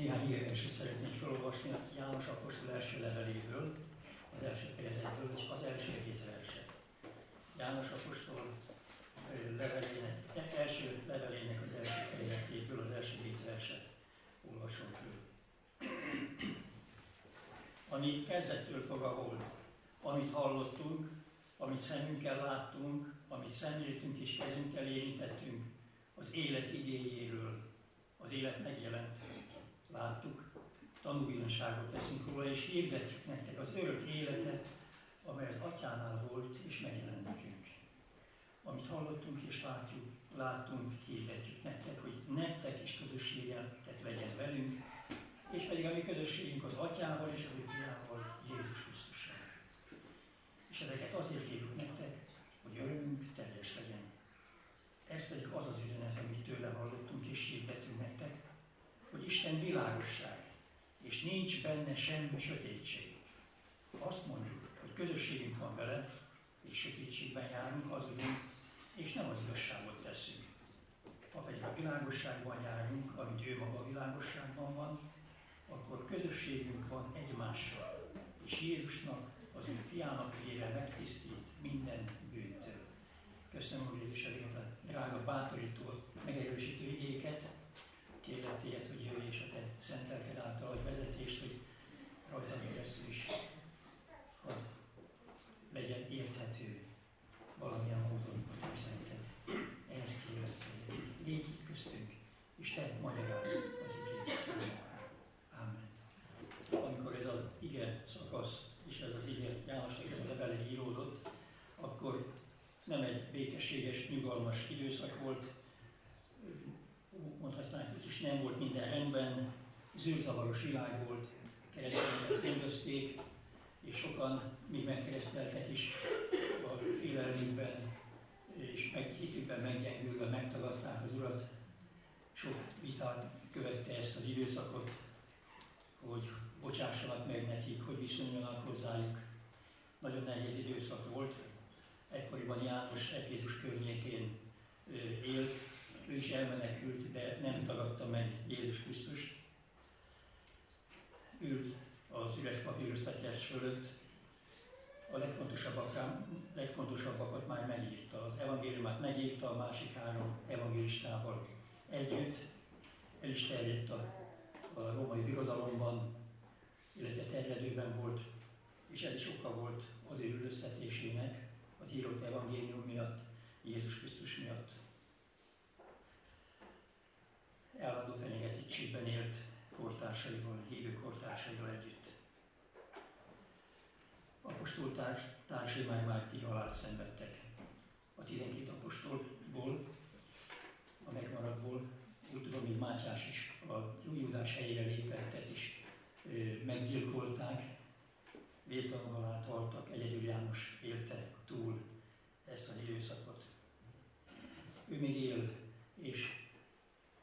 Néhány hirdetést szeretnék felolvasni a János Apostol első leveléből, az első fejezetből, és az első hét verset. János Apostol első levelének az első fejezetéből az első hét verset olvasom föl. Ami kezdettől fogva volt, amit hallottunk, amit szemünkkel láttunk, amit szemléltünk és kezünkkel érintettünk, az élet igéjéről, az élet megjelent. Láttuk, tanúbizonyságot teszünk róla, és hirdetjük nektek az örök életet, amely az Atyánál volt, és megjelent nekünk. Amit hallottunk és láttunk, hirdetjük nektek, hogy nektek is közösségetek legyen velünk, és pedig a mi közösségünk az Atyával és a mi Fiával, Jézus Krisztussal. És ezeket azért írjuk nektek, hogy örömünk teljes legyen. Ez pedig az az üzenet, amit tőle hallottunk és hirdetünk nektek, hogy Isten világosság, és nincs benne semmi sötétség. Azt mondjuk, hogy közösségünk van vele, és sötétségben járunk, hazudunk, és nem az igazságot teszünk. Ha pedig a világosságban járunk, amit ő maga világosságban van, akkor közösségünk van egymással, és Jézusnak, az ő fiának vére megtisztít minden bűntől. Köszönöm, hogy Jézus azért a drága, bátorító, megerősítő igéket, kérlek téged, hogy jöjj és a te szent lelked által a vezetést, hogy rajtam keresztül is legyen érthető valamilyen módon, hogy szerinted. Ehhez kérlek téged. Légy itt köztünk, és te magyarázd az igéket számára. Ámen. Amikor ez az ige szakasz, és ez az ige Jánosnak a levele íródott, akkor nem egy békességes, nyugalmas időszak volt, mondhatnánk, hogy is nem volt minden rendben, zűrzavaros világ volt, keresztényeket üldözték, és sokan még megkereszteltek is a félelmükben, és hitükben meggyengülve megtagadták az Urat. Sok vitát követte ezt az időszakot, hogy bocsássanak meg nekik, hogy viszonyulnak hozzájuk. Nagyon nehéz időszak volt, ekkoriban János Efézus környékén élt, ő is elmenekült, de nem tagadta meg Jézus Krisztus. Ült az üres papíroztatás fölött, a legfontosabbakat már megírta, az evangéliumát megírta a másik három evangélistával együtt, el is terjedt a római birodalomban, illetve terjedőben volt, és ez is oka volt az ő üldöztetésének, az írott evangélium miatt, Jézus Krisztus miatt. Állandó fenyegetettségben élt kortársaival, hívő kortársaival együtt. Apostoltársai már halált szenvedtek. A 12 apostolból, a megmaradból, úgy tudom, hogy Mátyás is a Júdás helyére lépettet is meggyilkolták, végtelen halált haltak, egyedül János élte túl ezt az időszakot. Ő még él, és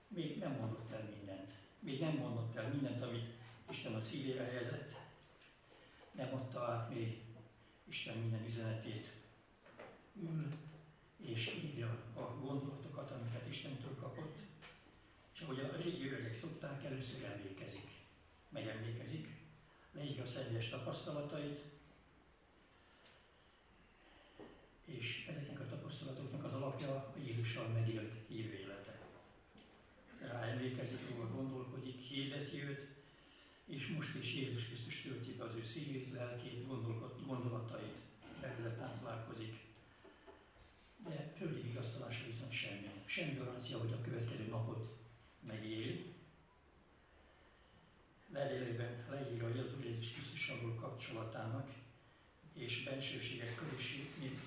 még nem mondott el mindent. Még nem mondott el mindent, amit Isten a szívére helyezett. Nem adta át még Isten minden üzenetét. Ül és írja a gondolatokat, amiket Istentől kapott. És ahogy a régi öregek szokták, először emlékezik. Megemlékezik, leírja a személyes tapasztalatait. És ezeknek a tapasztalatoknak az alapja a Jézussal megélt hívő élete. Ráemlékezik, jól gondolkodik, hirdeti őt, és most is Jézus Krisztus tölti be az ő szívét, lelkét, gondolatait, belőle táplálkozik. De földi vigasztalása viszont semmi. Semmi garancia, hogy a következő napot megéli. Levélében leírja, hogy az Úr Jézus Krisztussal való kapcsolatának és bensőséges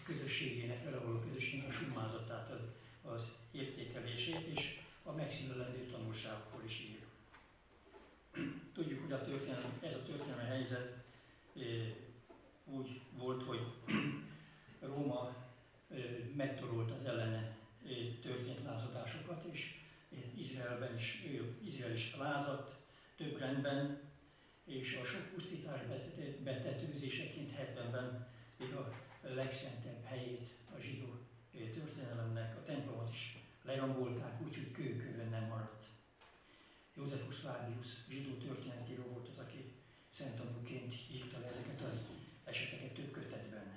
közösségének, vele való közösségének a summázatát ad az értékelését, és a megszívlelendő tanulságokról is ír. Tudjuk, hogy ez a történelmi helyzet úgy volt, hogy Róma megtorolt az ellene történt lázadásokat, és Izrael is lázadt több rendben, és a sok pusztítás betetőzéseként 70-ben még a legszentebb helyét a zsidó történelemnek, a templomot is lerombolták, úgyhogy kőkövön nem maradt. Josephus Flavius zsidó történetíró volt az, aki szemtanúként írta le ezeket az eseteket több kötetben.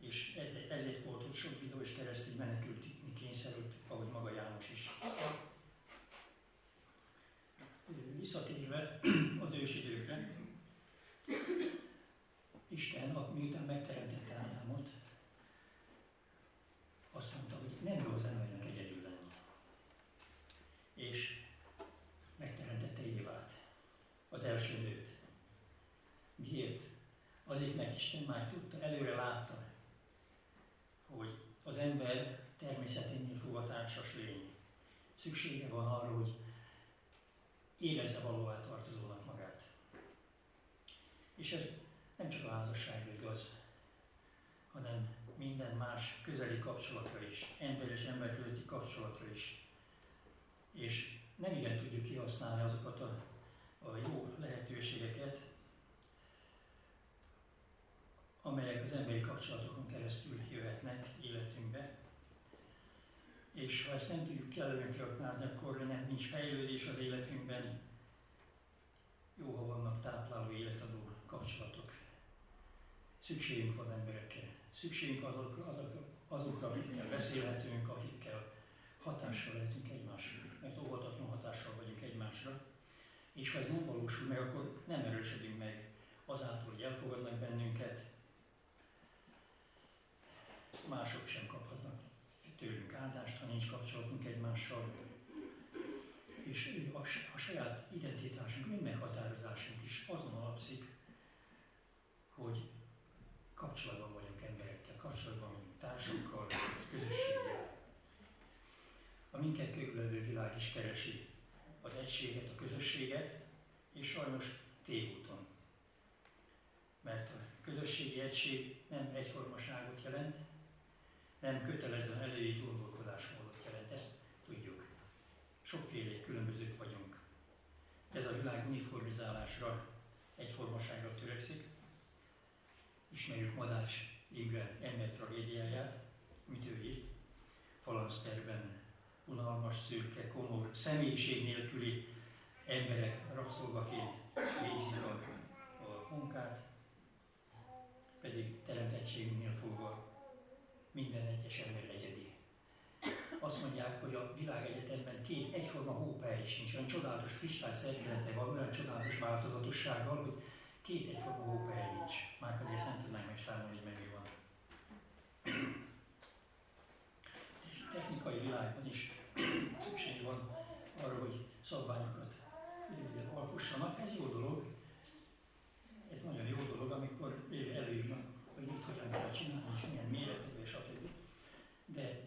És ezért volt, hogy sok videó és keresztül menekülni kényszerült, ahogy maga János is. Visszatérve az ősidőkre, Isten, miután megteremtette Ádámot, azt mondta, hogy nem jó az embernek egyedül lenni. És megteremtette Évát, az első nőt. Miért? Azért, mert Isten már tudta, előre látta, hogy az ember természeténél fogva társas lény. Szüksége van arra, hogy érezze valóvá tartozónak magát. És ez nem csak a házasságra igaz, hanem minden más közeli kapcsolatra is, ember és ember közötti kapcsolatra is. És nem igen tudjuk kihasználni azokat a jó lehetőségeket, amelyek az emberi kapcsolatokon keresztül jöhetnek életünkbe. És ha ezt nem tudjuk kellően kiaknázni, akkor nincs fejlődés az életünkben. Jó, ha vannak tápláló, életadó kapcsolatok. Szükségünk van emberekkel. Szükségünk azokra, akikkel beszélhetünk, akikkel hatással lehetünk egymásra, mert óvatatlan hatással vagyunk egymásra. És ha ez nem valósul meg, akkor nem erősödünk meg azáltal, hogy elfogadnak bennünket. Mások sem kaphatnak tőlünk áldást, ha nincs kapcsolatunk egymással. És a saját identitásunk, önmeghatározásunk is azon alapszik, hogy kapcsolatban vagyunk emberekkel, kapcsolatban vagyunk társakkal, közösséggel. A minket körülvevő világ is keresi az egységet, a közösséget, és sajnos tévúton. Mert a közösségi egység nem egyformaságot jelent, nem kötelezően elői gondolkodásmódot jelent, ezt tudjuk. Sokféle különbözők vagyunk. Ez a világ uniformizálásra, egyformaságra törekszik. Ismerjük Madách Imre ember tragédiáját, amit ő írt. Falanszterben unalmas, szürke, komor, személyiség nélküli emberek rabszolgaként végzik a munkát, pedig teremtettségünknél fogva minden egyes ember egyedi. Azt mondják, hogy a világegyetemben két egyforma hópehely sincs, olyan csodálatos kristályszerkezete van, olyan csodálatos változatossággal, hogy két egyforma hópehely nincs. Márpedig ezt nem tudnánk megszámolni, hogy mennyi van. A technikai világban is szükség van arra, hogy szabványokat alkossanak. Ez jó dolog. Ez nagyon jó dolog, amikor előírnak, hogy mit hogyan kell csinálni, és milyen méretű, stb. De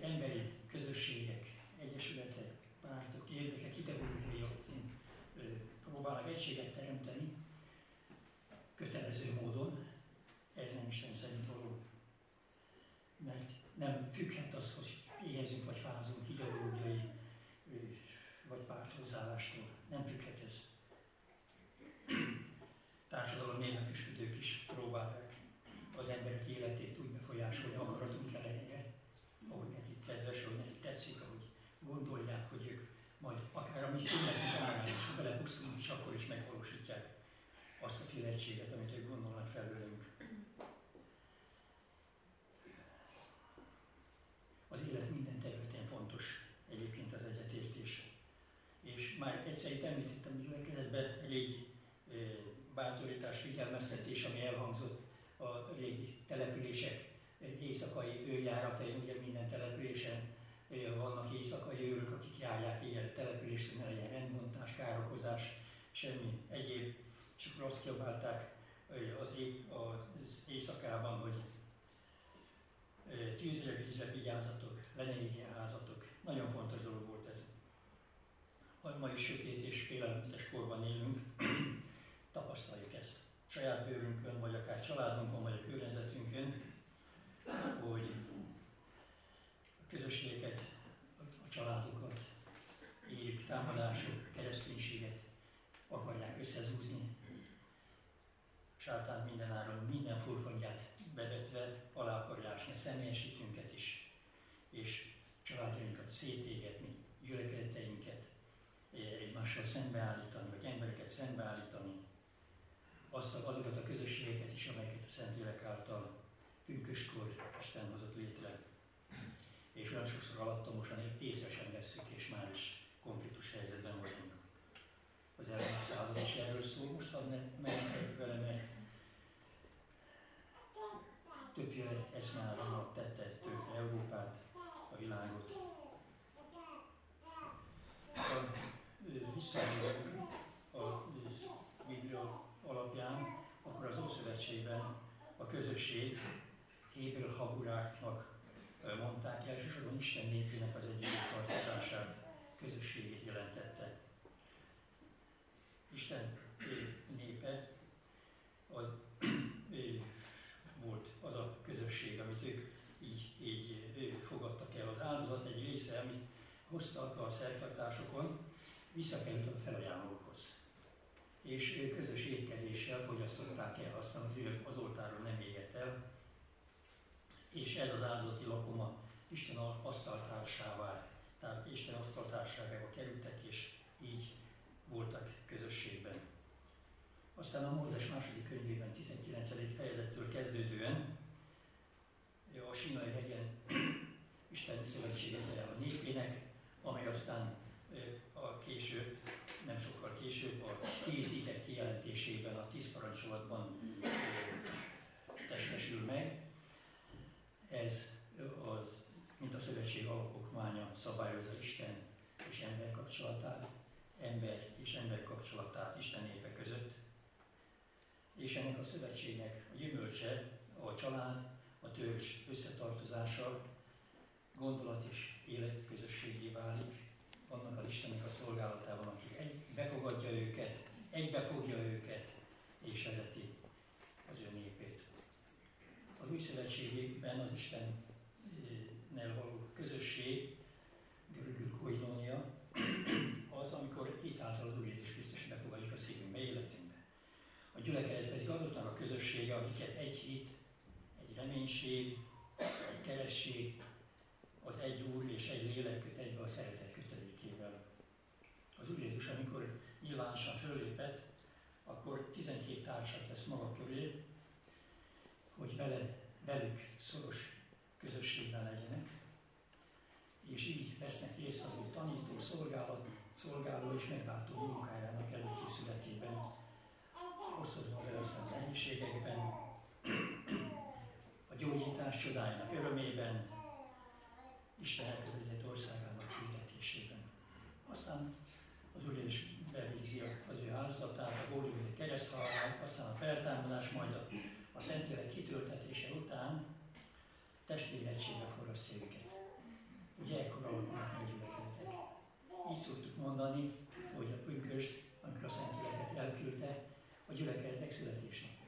emberi közösségek, egyesületek, pártok, érdekek, ideológiaiként próbálnak egységet teremteni kötelező módon. Ez nem Isten szerint való. Mert nem függhet az, hogy éhezünk vagy fázunk ideológiai vagy párthozzáállástól. Nem függhet ez. Társadalom érdekesítők is próbálják az emberek életét úgy befolyásolni, akaratunk ellenére, ahogy nekik kedves, ahogy nekik tetszik, ahogy gondolják, hogy ők majd akár amit életünk árán is belepusztulunk, és akkor is megvalósítják azt a félegységet, amit ők gondolnak felőlünk. Az élet minden területén fontos egyébként az egyetértés. És már egyszer itt említettem, hogy gyülekezetben elég bátorítás, figyelmeztetés, ami elhangzott a régi települések éjszakai őjáratain, ugye minden településen vannak éjszakai őrök, akik járják ilyen települést, hogy ne legyen rendbontás, károkozás, semmi egyéb. Csak azt kiabálták az éjszakában, hogy tűzre, vízre vigyázzatok, legyen éjjelházatok. Nagyon fontos dolog volt ez. Ma is sötét és félelmetes korban élünk, tapasztaljuk ezt. Saját bőrünkön, vagy akár családunkon, vagy a környezetünkön, hogy a közösségeket, a családokat, éljük, támadások, kereszténységet akarják összezúzni. Sátán mindenáron, minden furfangját bevetve alá akarja ásni a személyesítünket is, és családjainkat szétégetni, gyülekezeteinket egymással szembeállítani, vagy embereket szembeállítani, azokat a közösségeket is, amelyeket a Szentlélek által pünköstkor Isten hozott létre. És olyan sokszor alattomosan észre sem veszünk, és már is konfliktus helyzetben vagyunk. Az elmúlt század is erről szól, most hadd menjünk vele, mert többféle eszmára tette több Európát, a világot. Visszamegyünk a Biblia alapján, akkor az Ószövetségben a közösség Héber haburáknak mondták, elsősorban Isten népének az együtt tartozását, közösségét jelentette. Isten népe az volt az a közösség, amit ők így fogadtak el. Az áldozat egy része, amit hoztak a szertartásokon, visszakerült a felajánlókhoz. És közös étkezéssel fogyasztották el azt, amit ők az oltáron nem égett el. És ez az áldozati lakoma Isten asztaltársává, tehát Isten asztaltárságába kerültek, és így voltak közösségben. Aztán a Mózes második könyvében, 19. fejezettől kezdődően a Sínai hegyen Isten szövetséget ajánl a népének, amely aztán a később, nem sokkal később, a 10 ige kijelentésében, a 10 parancsolatban testesül meg. Ez, mint a szövetség alapokmánya, szabályozza Isten és ember kapcsolatát, Isten népe között. És ennek a szövetségnek a gyümölcse a család, a törzs összetartozása, gondolat és élet közösségé válik annak az Istennek a szolgálatában, aki befogadja őket, egybefogja őket, és eleti az ő népét. Az új szövetségben az Istennel való közösség, görögül koinónia, az, amikor itt által az Úr Jézus Krisztus befogadjuk a szívünkbe, életünkbe. A gyülekezet pedig azoknak a közössége, akiket egy hit, egy reménység, egy keresség, az egy Úr és egy lélek köt egybe a szeretet kötelékével. Az Úr Jézus, amikor nyilvánosan föllépett, akkor 12 társat vesz maga köré, hogy velük szoros közösségben legyenek, és így vesznek részt az ő tanító, szolgáló és megváltó munkájának előkészületében, osztozva vele aztán a nehézségekben, a gyógyítás csodájának örömében, Isten elközelített országának hirdetésében. Aztán az Úr is bevégzi az ő áldozatát, a Golgotha kereszthalálát, aztán a feltámadás, majd a Szentlélek kitöltetése után testvérettségbe forrasztja őket. Ugye ekkor alakulnak meg gyülekezetek. Így szoktuk mondani, hogy a pünkösd, amikor a Szentléleket elküldte, a gyülekezetek születésnapja.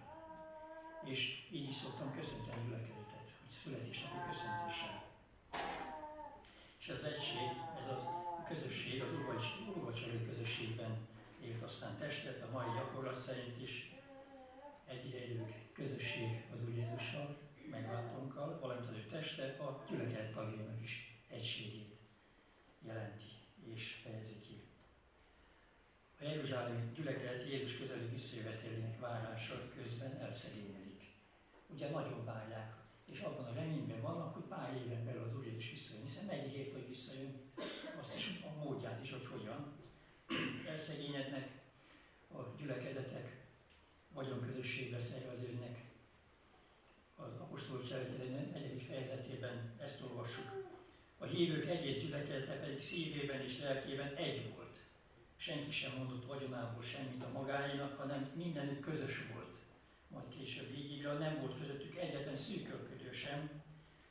És így is szoktam köszönteni a gyülekezetet, hogy születésnapi köszöntéssel. És az egység, ez a közösség, az úrvacsorai közösségben élt aztán testet, a mai gyakorlat szerint is egyidejűleg közösség az Úr Jézussal, megváltónkkal, valamint az ő teste a gyülekezet tagjainak is egységét jelenti és fejezi ki. A jeruzsálemi gyülekezet Jézus közeli visszajövetelének várása közben elszegényedik. Ugye nagyon várják, és abban a reményben vannak, hogy pár éven belül az Úr Jézus visszajön, hiszen megígért, hogy visszajön, azt is a módját is, hogy hogyan. Elszegényednek a gyülekezetek, vagyonközösségbe szerveződnek. Az apostolok cselekedeteinek 1. fejezetében ezt olvassuk. A hívők egész gyülekezete pedig szívében és lelkében egy volt. Senki sem mondott vagyonából semmit a magáénak, hanem mindenük közös volt. Majd később így írja, nem volt közöttük egyetlen szűkölködő sem,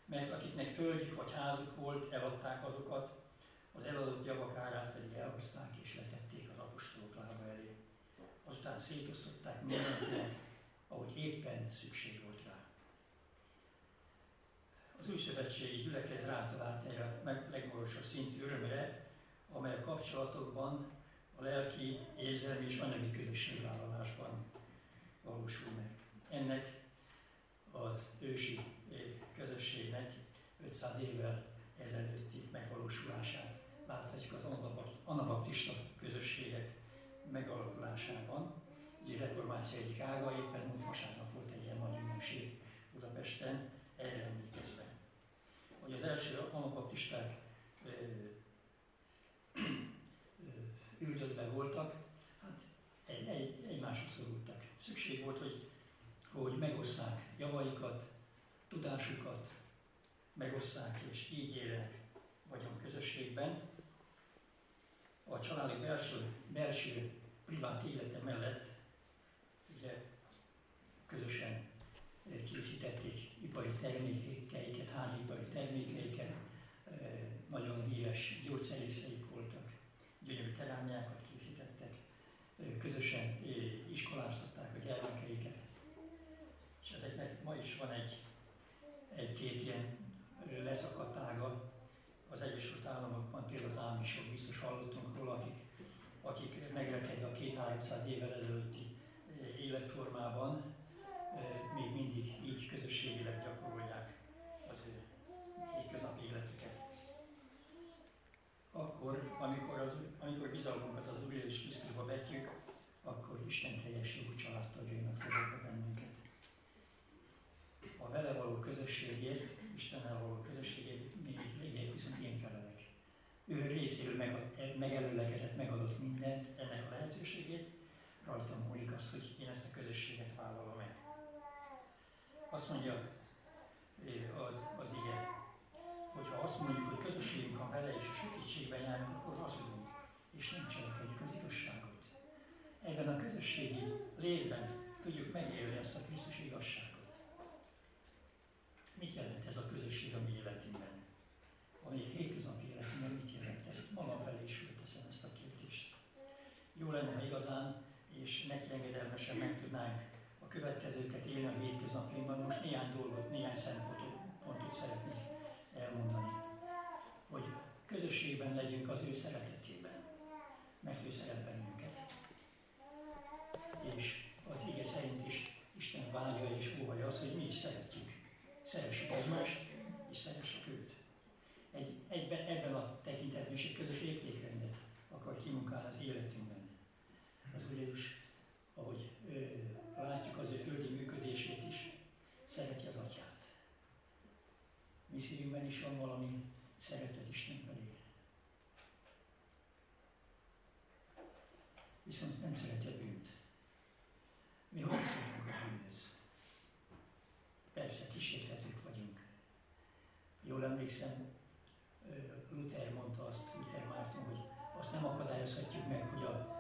mert akiknek földjük vagy házuk volt, eladták azokat, az eladott javak árát pedig elhozták és letették az apostolok lába elé. Aztán szétosztották mindenkinek, ahogy éppen szükség volt rá. Az új szövetségi gyülekezet rátalált erre a legmagasabb szintű örömre, amely a kapcsolatokban, a lelki, érzelmi és anyagi közösségvállalásban valósul meg. Ennek az ősi közösségnek 500 évvel ezelőtti megvalósulását láthatjuk az anabaptista közösségek megalakulásában. Ugye a reformáció egyik ága, éppen múlt vasárnap volt egy ilyen nagy ünnepség Budapesten, erre emlékezve. Hogy az első anabaptisták üldözve voltak, hát egymásra szorultak. Szükség volt, hogy megosszák javaikat, tudásukat, megosszák és így éljenek vagyonközösségben. A családi belső privát élete mellett ugye közösen készítették ipari termékeiket, háziipari termékeiket, nagyon híres gyógyszerészeik voltak, gyönyörű terámiákat készítettek, közösen iskoláztatták a gyermekeiket. És ezeknek ma is van egy-két ilyen leszakadt ága az Egyesült Államokban, például az ámisok, biztos hallottunk róla, akik megrekedve a 200-300 évvel ezelőtti életformában még mindig így közösségileg gyakorolják az ő hétköznapi életüket. Akkor, amikor bizalmunkat az Úr Jézus Krisztusba vetjük, akkor Isten teljes jogú családtagjainak fogok bennünket. A vele való közösségért, Istennel való közösségért még viszont én felelek. Ő részéről megelőlegezett, megadott mindent, ennek a lehetőségét, rajtam múlik az, hogy én ezt a közösséget vállalom el. Azt mondja az ige, hogy ha azt mondjuk, hogy közösségünk van vele és a sötétségben járunk, akkor hazudunk, és nem cselekedjük az igazságot. Ebben a közösségi létben tudjuk megélni ezt a Krisztus igazságot. Mit jelent ez a közösség a mi életünkben? A mi hétköznapi életünkben mit jelent? Ezt magam felé is fölteszem ezt a kérdést. Jó lenne, ha igazán és nekiengedelmesen meg tudnánk a következőket élni a hétköznapjainkban. Most néhány dolgot, néhány szempontot szeretnék elmondani. Hogy közösségben legyünk az ő szeretetében, mert ő szeret bennünket. És az ige szerint is Isten vágya és óhaja az, hogy mi is szeretjük. Szeressük egymást, és szeressük őt. Ebben a tekintetben is egy közös értékrendet akar kimunkálni az életünkben. Az Úr Jézus, ahogy látjuk az ő földi működését is, szereti az Atyát. Mi szívünkben is van valami szeretet Isten felé. Viszont nem szereti a bűnt. Mi hol szólunk a bűnhöz? Persze, kísérthetők vagyunk. Jól emlékszem, Luther mondta azt, Luther Márton, hogy azt nem akadályozhatjuk meg, hogy a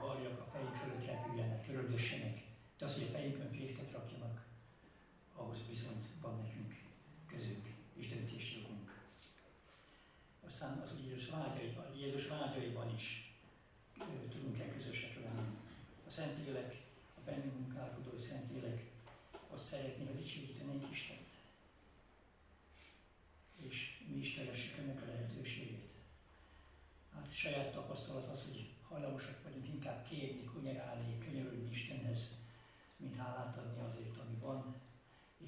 varjak a fejünk fölött repüljenek, körülössenek. De az, hogy a fejünkön fészket rakjanak, ahhoz viszont van nekünk közünk és döntési jogunk. Aztán az, hogy Jézus vágyaiban is tudunk-e közösek lenni. A Szentlélek, a bennünk munkálkodó Szentlélek, azt szeretné, hogy dicsőítenénk Istent. És mi is keressük ennek a lehetőségét. Hát saját tapasztalat az, hogy hajlamosak vagyunk inkább kérni, kunyerálni, könyörülni Istenhez, mint hálát adni azért, ami van,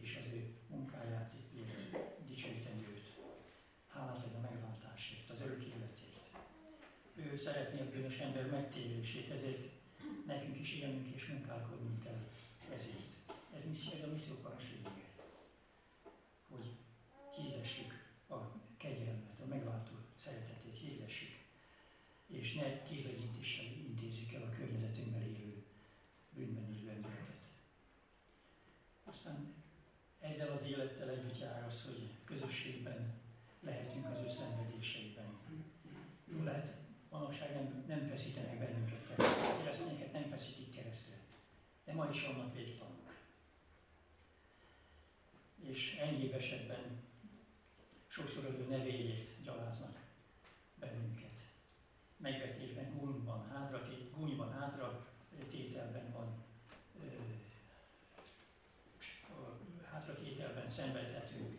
és az ő munkáját dicsőíteni őt. Hálát adni a megváltásért, az örök életért. Ő szeretné a bűnös ember megtérését, ezért nekünk is élnünk és munkálkodnunk kell ezért. Ez a misszióparancslége, hogy hirdessük a kegyelmet, a megváltó szeretetét hirdessük, és ne kézbegyintéssel intézzük el a környezetünkben élő, bűnben élő embereket. Aztán ezzel az élettel együtt jár az, hogy közösségben lehetünk az ő szenvedéseiben. Jól lehet, manapság nem feszítenek bennünket keresztre, a keresztényeket nem feszítik keresztre, de ma is vannak végtanúk. És enyhébb esetben sokszor az ő nevéért gyaláznak bennünket. Megvetésben, gúnyban, hátra tételben van, hátratételben szenvedhetünk.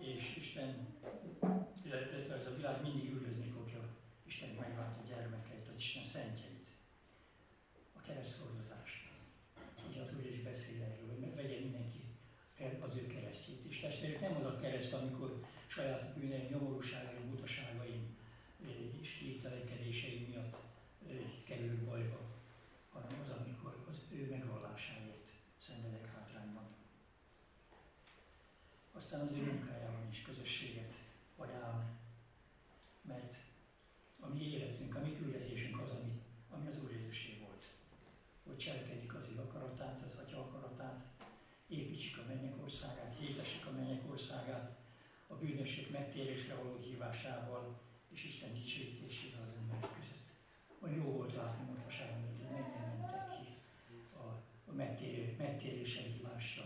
És Isten, illetve ez a világ mindig üldözni fogja Isten megváltó gyermekeit, az Isten szentjeit, a kereszthordozást. Ugye az Úr is beszél erről, hogy vegye mindenki fel az ő keresztjét. És testvérek, nem az a kereszt, amikor saját bűneim, nyomorúságaim, butaságaim és hitelkedéseim miatt kerül bajba, hanem az, amikor az ő megvallásáért szenvedek hátrányban. Aztán az ő munkájában is közösséget ajánl, mert a mi életünk, a mi küldetésünk az, ami az Úr Jézusé volt. Hogy cselekedjük az ő akaratát, az Atya akaratát, építsük a mennyek országát, hirdessük a mennyek országát, a bűnösök megtérésre való hívásával és Isten dicsőítésével az emberek között. Olyan jó volt látni ott vasárnap, hogy mennyien mentek ki a megtérésre hívásra.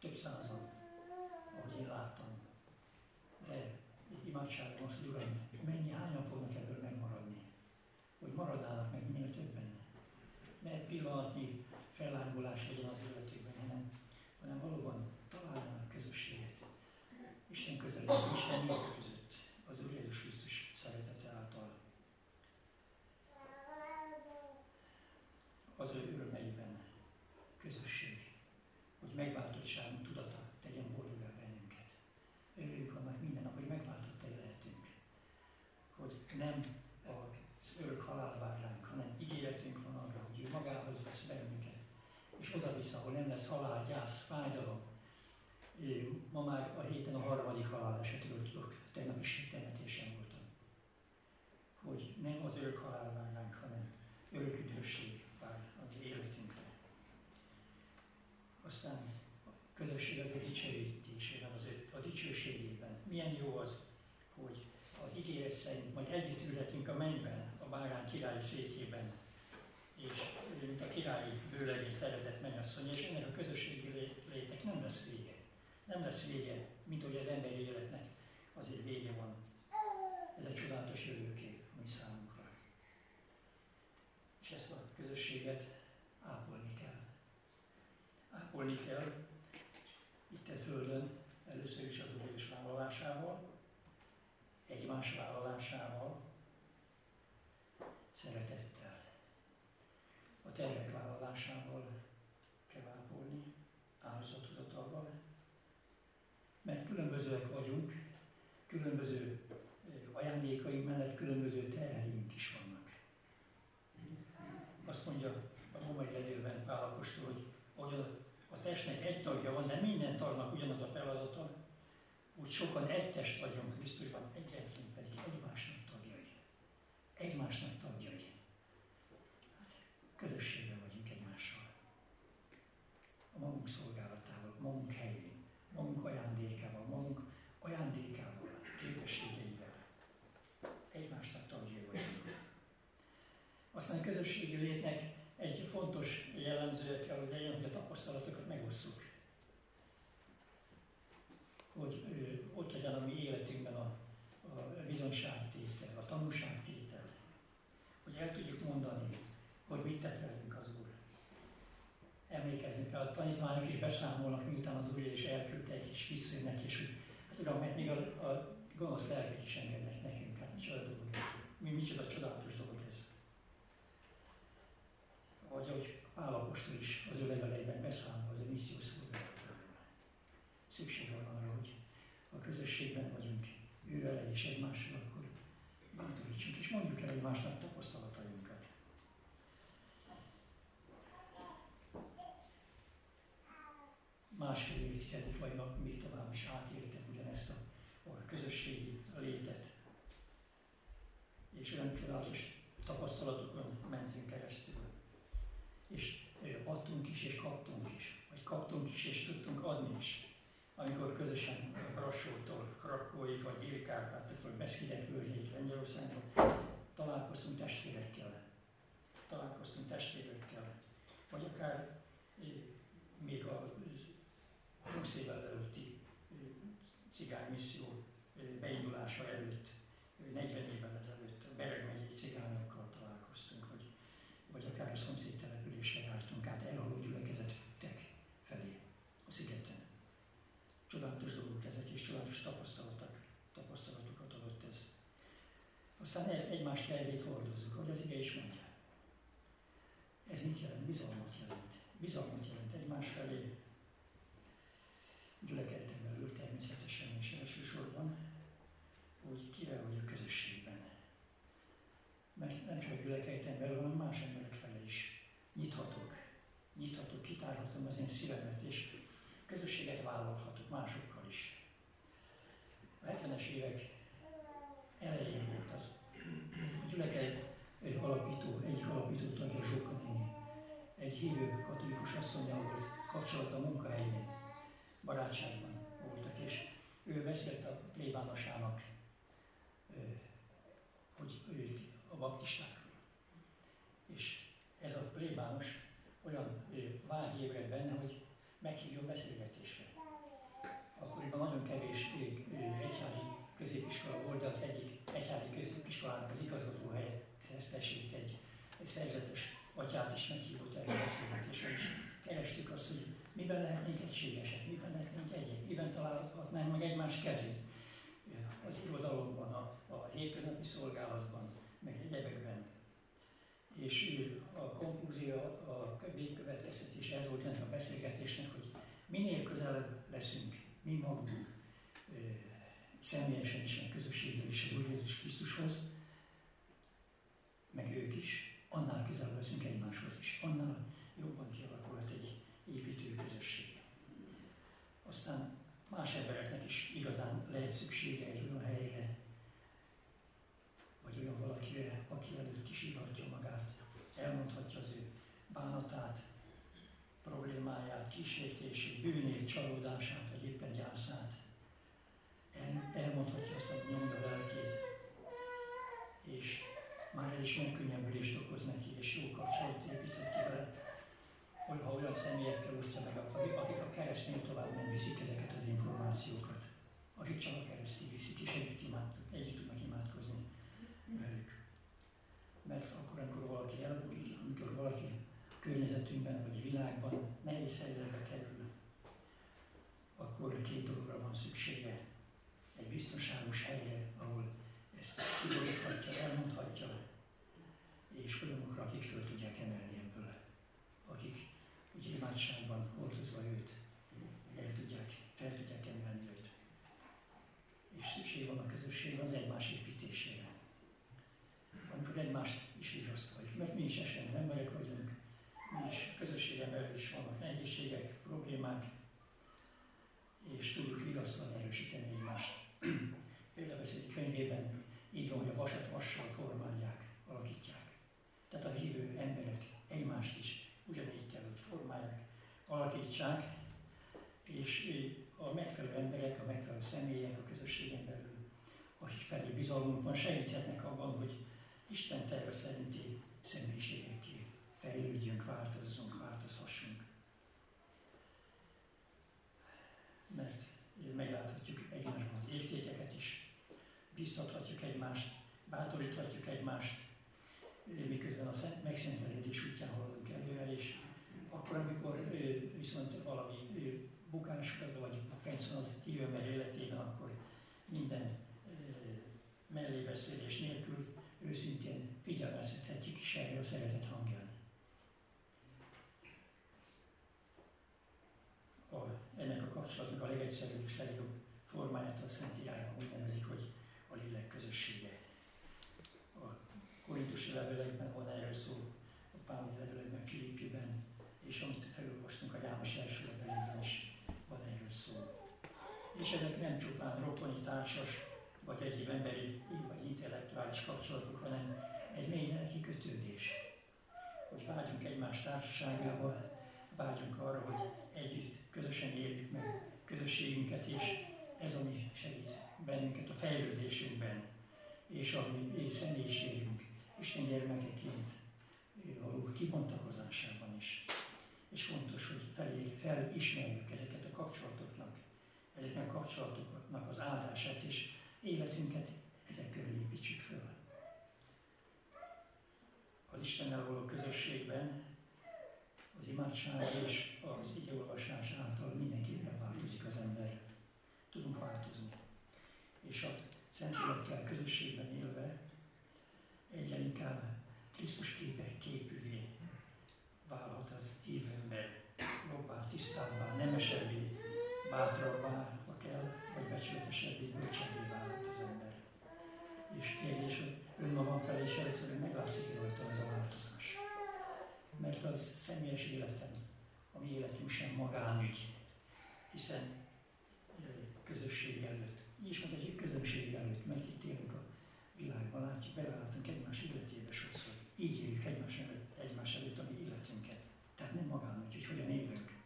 Több százan, ahogy én láttam. De imádságom az, hogy Uram, mennyi, hányan fognak ebből megmaradni? Hogy maradnának meg minél többen? Ne pillanatnyi fellángolás legyen az életében, hanem valóban találnának közösséget. Isten közelében, Isten nélkül között, az Úr Jézus Krisztus szeretete által. Az ő örömeiben közösség, hogy megváltottságunk tudata tegyen boldogá bennünket. Örüljük annak minden nap, hogy megváltottai lehetünk. Hogy nem az örök halál vár ránk, hanem ígéretünk van arra, hogy ő magához vesz bennünket. És oda-vissza, ahol nem lesz halál, gyász, fájdalom. Ma már a héten a harmadik halálesetről tudok, tegnap is temetésen voltam. Hogy nem az örök halál vár ránk, hanem örök üdvösség vár az életünkre. Aztán a közösség az ő dicsőítésében, a dicsőségében. Milyen jó az, hogy az ígéret szerint majd együtt ülhetünk a mennyben, a Bárány király székében, és mint a királyi bőlegény szeretett mennyasszony, és ennek a közösségi létnek nem lesz vége. Nem lesz vége, mint ahogy az emberi életnek azért vége van. Ez egy csodálatos jövőkép mi számunkra. És ezt a közösséget ápolni kell. Ápolni kell itt a Földön, először is az Úr vállalásával, egymás vállalásával, szeretettel. A terhek vállalásával kell ápolni, áldozathozatalval, mert különbözőek vagyunk, különböző ajándékaink mellett különböző terheink is vannak. Azt mondja a római levélben Pál Apostol, hogy a testnek egy tagja van, de minden tagnak ugyanaz a feladata, úgy sokan egy test vagyunk Krisztusban, egyébként pedig egymásnak tagjai. Egymásnak tagjai. Közösségben vagyunk egymással. A magunk szolgálatával, magunk helyén, magunk ajándékával, képességeivel. Egymásnak tagjai vagyunk. Aztán a közösségi létnek egy fontos jellemzője kell, hogy legyen, hogy a tapasztalatokat megosszuk. Hogy ott legyen a mi életünkben a bizonyságtétel, a tanúságtétel. Hogy el tudjuk mondani, hogy mit tett velünk az Úr. Emlékezzünk rá, a tanítványok is beszámolnak, miután az Úr is elküldte egy kis visszőnek, és hogy hát Uram, mert még a gonosz lelkek is engednek nekünk, hát micsoda dolog ez. Micsoda csodálatos dolog ez. Vagy ahogy Pál Apostol is az ő leveleiben beszámol az ő missziós szolgálatáról. Szükség van arra, hogy a közösségben vagyunk, ő vele és egymással, akkor bátorítsunk, és mondjuk el egymásnak tapasztalatainkat. Másfél évtizedet vagy még tovább is átéltek ugyanezt a közösségi létet. És olyan csodálatos tapasztalatokon mentünk keresztül. És adtunk is, és kaptunk is. Vagy kaptunk is, és tudtunk adni is. Amikor közösen Brassótól, Krakóig, vagy Dél-Kárpátokról, Beszkidek völgyéig, Lengyelországban találkoztunk testvérekkel. Vagy akár még a 20 évvel előtti cigánymisszió beindulása előtt, 40 évvel ezelőtt a Bereg megyei cigányokkal találkoztunk, vagy akár a szomszéd településre jártunk át, elhaló gyülekezettek felé a szigeten. Csodálatos dolgok ezek, és csodálatos tapasztalatokat adott ez. Aztán egymás tervét hordozzuk, hogy az ige is mondja. Ez mit jelent? Bizalmat jelent. Bizalmat jelent egymás felé, gyülekezeten belül természetesen és elsősorban, nem csak gyülekeim felé, hanem más emberek felé is. Nyithatok, kitárhatom az én szívemet, és közösséget vállalhatok másokkal is. A 70-es évek elején volt az. A gyülekezet egyik alapító tagja Zsóka néni. Egy hívő katolikus asszonnyal volt kapcsolata a munkahelyén, barátságban voltak, és ő beszélt a plébánosának, hogy ő a baptistákról. És ez a plébános olyan vágy ébred benne, hogy meghívjon beszélgetésre. Akkoriban nagyon kevés egyházi középiskola volt, de az egyik egyházi középiskolának az igazgató helyettesét egy szerzetes atyát is meghívott erre a beszélgetésre, és kerestük azt, hogy miben lehetnénk egységesek, miben lehetnénk egyek, miben találhatnánk meg egymás kezét. Az irodalomban, a hétköznapi szolgálatban, meg egyebekben. És a konklúzió, a végkövetkeztetés ez volt ennek a beszélgetésnek, hogy minél közelebb leszünk mi magunk személyesen is, meg közösségben is az Úr Jézus Krisztushoz, meg ők is, annál közelebb leszünk egymáshoz is, annál jobban kialakult egy építő közösség. Aztán más embereknek is igazán lehet szüksége egy olyan helyre, vagy olyan valakire, aki előtt is írhatja magát, elmondhatja az ő bánatát, problémáját, kísértését, bűnét, csalódását, vagy éppen gyászát. Elmondhatja azt, hogy nyomja a lelkét, és már ez is megkönnyebbülést okoz neki, és jó kapcsolatot épített ki vele. Ha olyan személyekkel osztja meg, akik a keresztnél tovább nem viszik ezeket az információkat, akik csak a keresztig viszik, és együtt tudnak imádkozni velük. Mert akkor, amikor valaki elbújik, amikor valaki környezetünkben vagy világban nehéz helyzetbe kerül, akkor két dologra van szüksége. Egy biztonságos helyre, ahol ezt kiboríthatja, elmondhatja, és olyanokra, akik föl tudják emelni ebből, akik ugye imádságban hordozva őt, fel tudják emelni őt. És szükség van a közösségben az egymás építésére. Amikor egymást is vigasztaljuk, mert mi is esendő emberek vagyunk, mi is közösségen belül is vannak nehézségek, problémák, és tudjuk vigasztalni, erősíteni egymást. Például beszélt könyvében így van, hogy a vasat vassal formálják, alakítják. Tehát a hívő emberek egymást is ugyanígy kell, hogy formálják, alakítsák, és a megfelelő emberek, a megfelelő személyek a közösségen belül, akik felé bizalmunk van, segíthetnek abban, hogy Isten terve szerinti személyiségekké fejlődjünk, változzunk, változhassunk. Mert megláthatjuk egymásban az értékeket is, biztathatjuk egymást, bátoríthatjuk egymást, miközben a megszentelődés útján haladunk előre, és akkor, amikor viszont valami bukásra vagy fenszon az hívőember életében, akkor minden mellébeszélés nélkül őszintén figyelmeztethetjük is erre a szeretet hangján. Ennek a kapcsolatnak a legegyszerűbb és legjobb formáját a Szentírásban úgy nevezik, hogy a lélek közössége. A korintusi levelekben van erről szó, a Páli levelekben, Filippiben, és amit felolvastunk a János első levelében is van erről szó. És ezek nem csupán rokoni, társas, vagy egyéb emberi, vagy intellektuális kapcsolatok, hanem egy mély lelki kötődés. Hogy vágyunk egymás társaságába, vágyunk arra, hogy együtt, közösen éljük meg közösségünket, és ez, ami segít bennünket a fejlődésünkben, és a mi személyiségünk, Isten gyermekeként való kibontakozásában is. És fontos, hogy felismerjük ezeket a kapcsolatoknak, ezeknek a kapcsolatoknak az áldását, és életünket ezek körül építsük föl. Az Istennel való közösségben az imádság és az igeolvasás által mindenképpen változik az ember. Tudunk változni. És a Szentlélekkel közösségben élve egyre inkább Krisztus képűvé válhat az hívő ember, jobbá, tisztábbá, nemesebbé, bátrabbá, ha kell, vagy becsületesebbé, bölcsebbé válhat az ember. És kérdés, hogy önmagam felé is először meglátszik igaz személyes életem, a mi életünk sem magánügy, hiszen közösség előtt, így is mondhatjuk, közönség előtt, mert itt élünk a világban, látjuk, beváltunk egymás életébe sokszor, így éljük egymás előtt a mi életünket. Tehát nem magánügy, hogy hogyan élünk.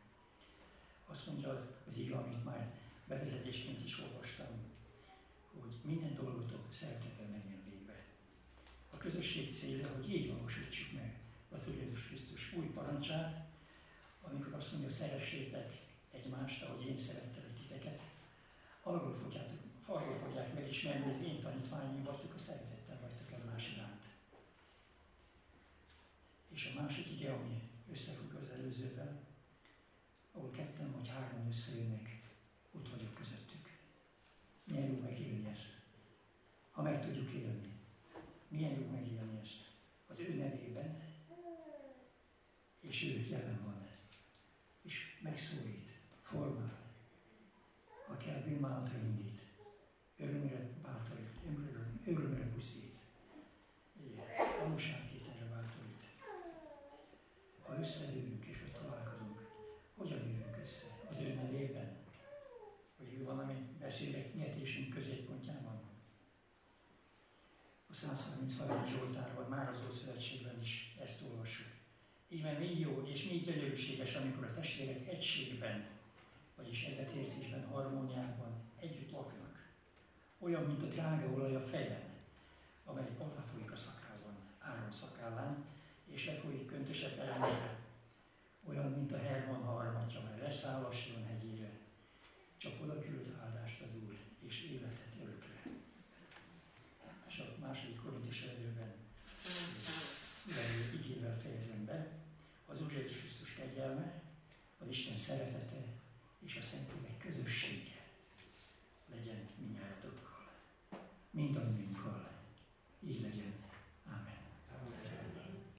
Azt mondja az ige, amit már bevezetésként is olvastam, hogy minden dolgotok szeretetben menjen végbe. A közösség célja, hogy így valósítsuk meg az Úr Jézus Krisztus új parancsát, amikor azt mondja, szeressétek egymást, ahogy én szerettelek titeket, arról fogják megismerni, hogy én tanítványom vagytok, a szeretettel vagytok egymás iránt. És a másik ige, ami összefügg az előzővel, ahol ketten vagy hárman összejönnek, ott vagyok közöttük. Milyen jó megélni ezt, ha meg tudjuk élni. Milyen jó megélni ezt az ő nevében, és ő jelen van, és megszólít, formál, ha kell bűnbánatra indít, örömre bátorít, örömre buszít, tanúságtételre bátorít. Ha összejövünk és ott találkozunk, hogyan jövünk össze az ő nevében, hogy ő valami beszélgetésünk középpontjában. A 133. Zsoltárban, már az Ószövetségben is ezt olvassuk. Íme még jó és még gyönyörűséges, amikor a testvérek egységben, vagyis egyetértésben, harmóniában együtt laknak. Olyan, mint a drága olaj a fejen, amely aláfolyik a szakállban, Áron szakállán, és lefolyik köntösebb elmére. Olyan, mint a Hermon harmatja, amely leszáll a Sion hegyére. Csak oda küld áldást az Úr, és életet örökre. És a második korintusi levélben, mivel igével fejezem be, az Úr Jézus Krisztus kegyelme, az Isten szeretete és a Szentlélek közössége legyen mindnyájatokkal, mindannyiunkkal, így legyen.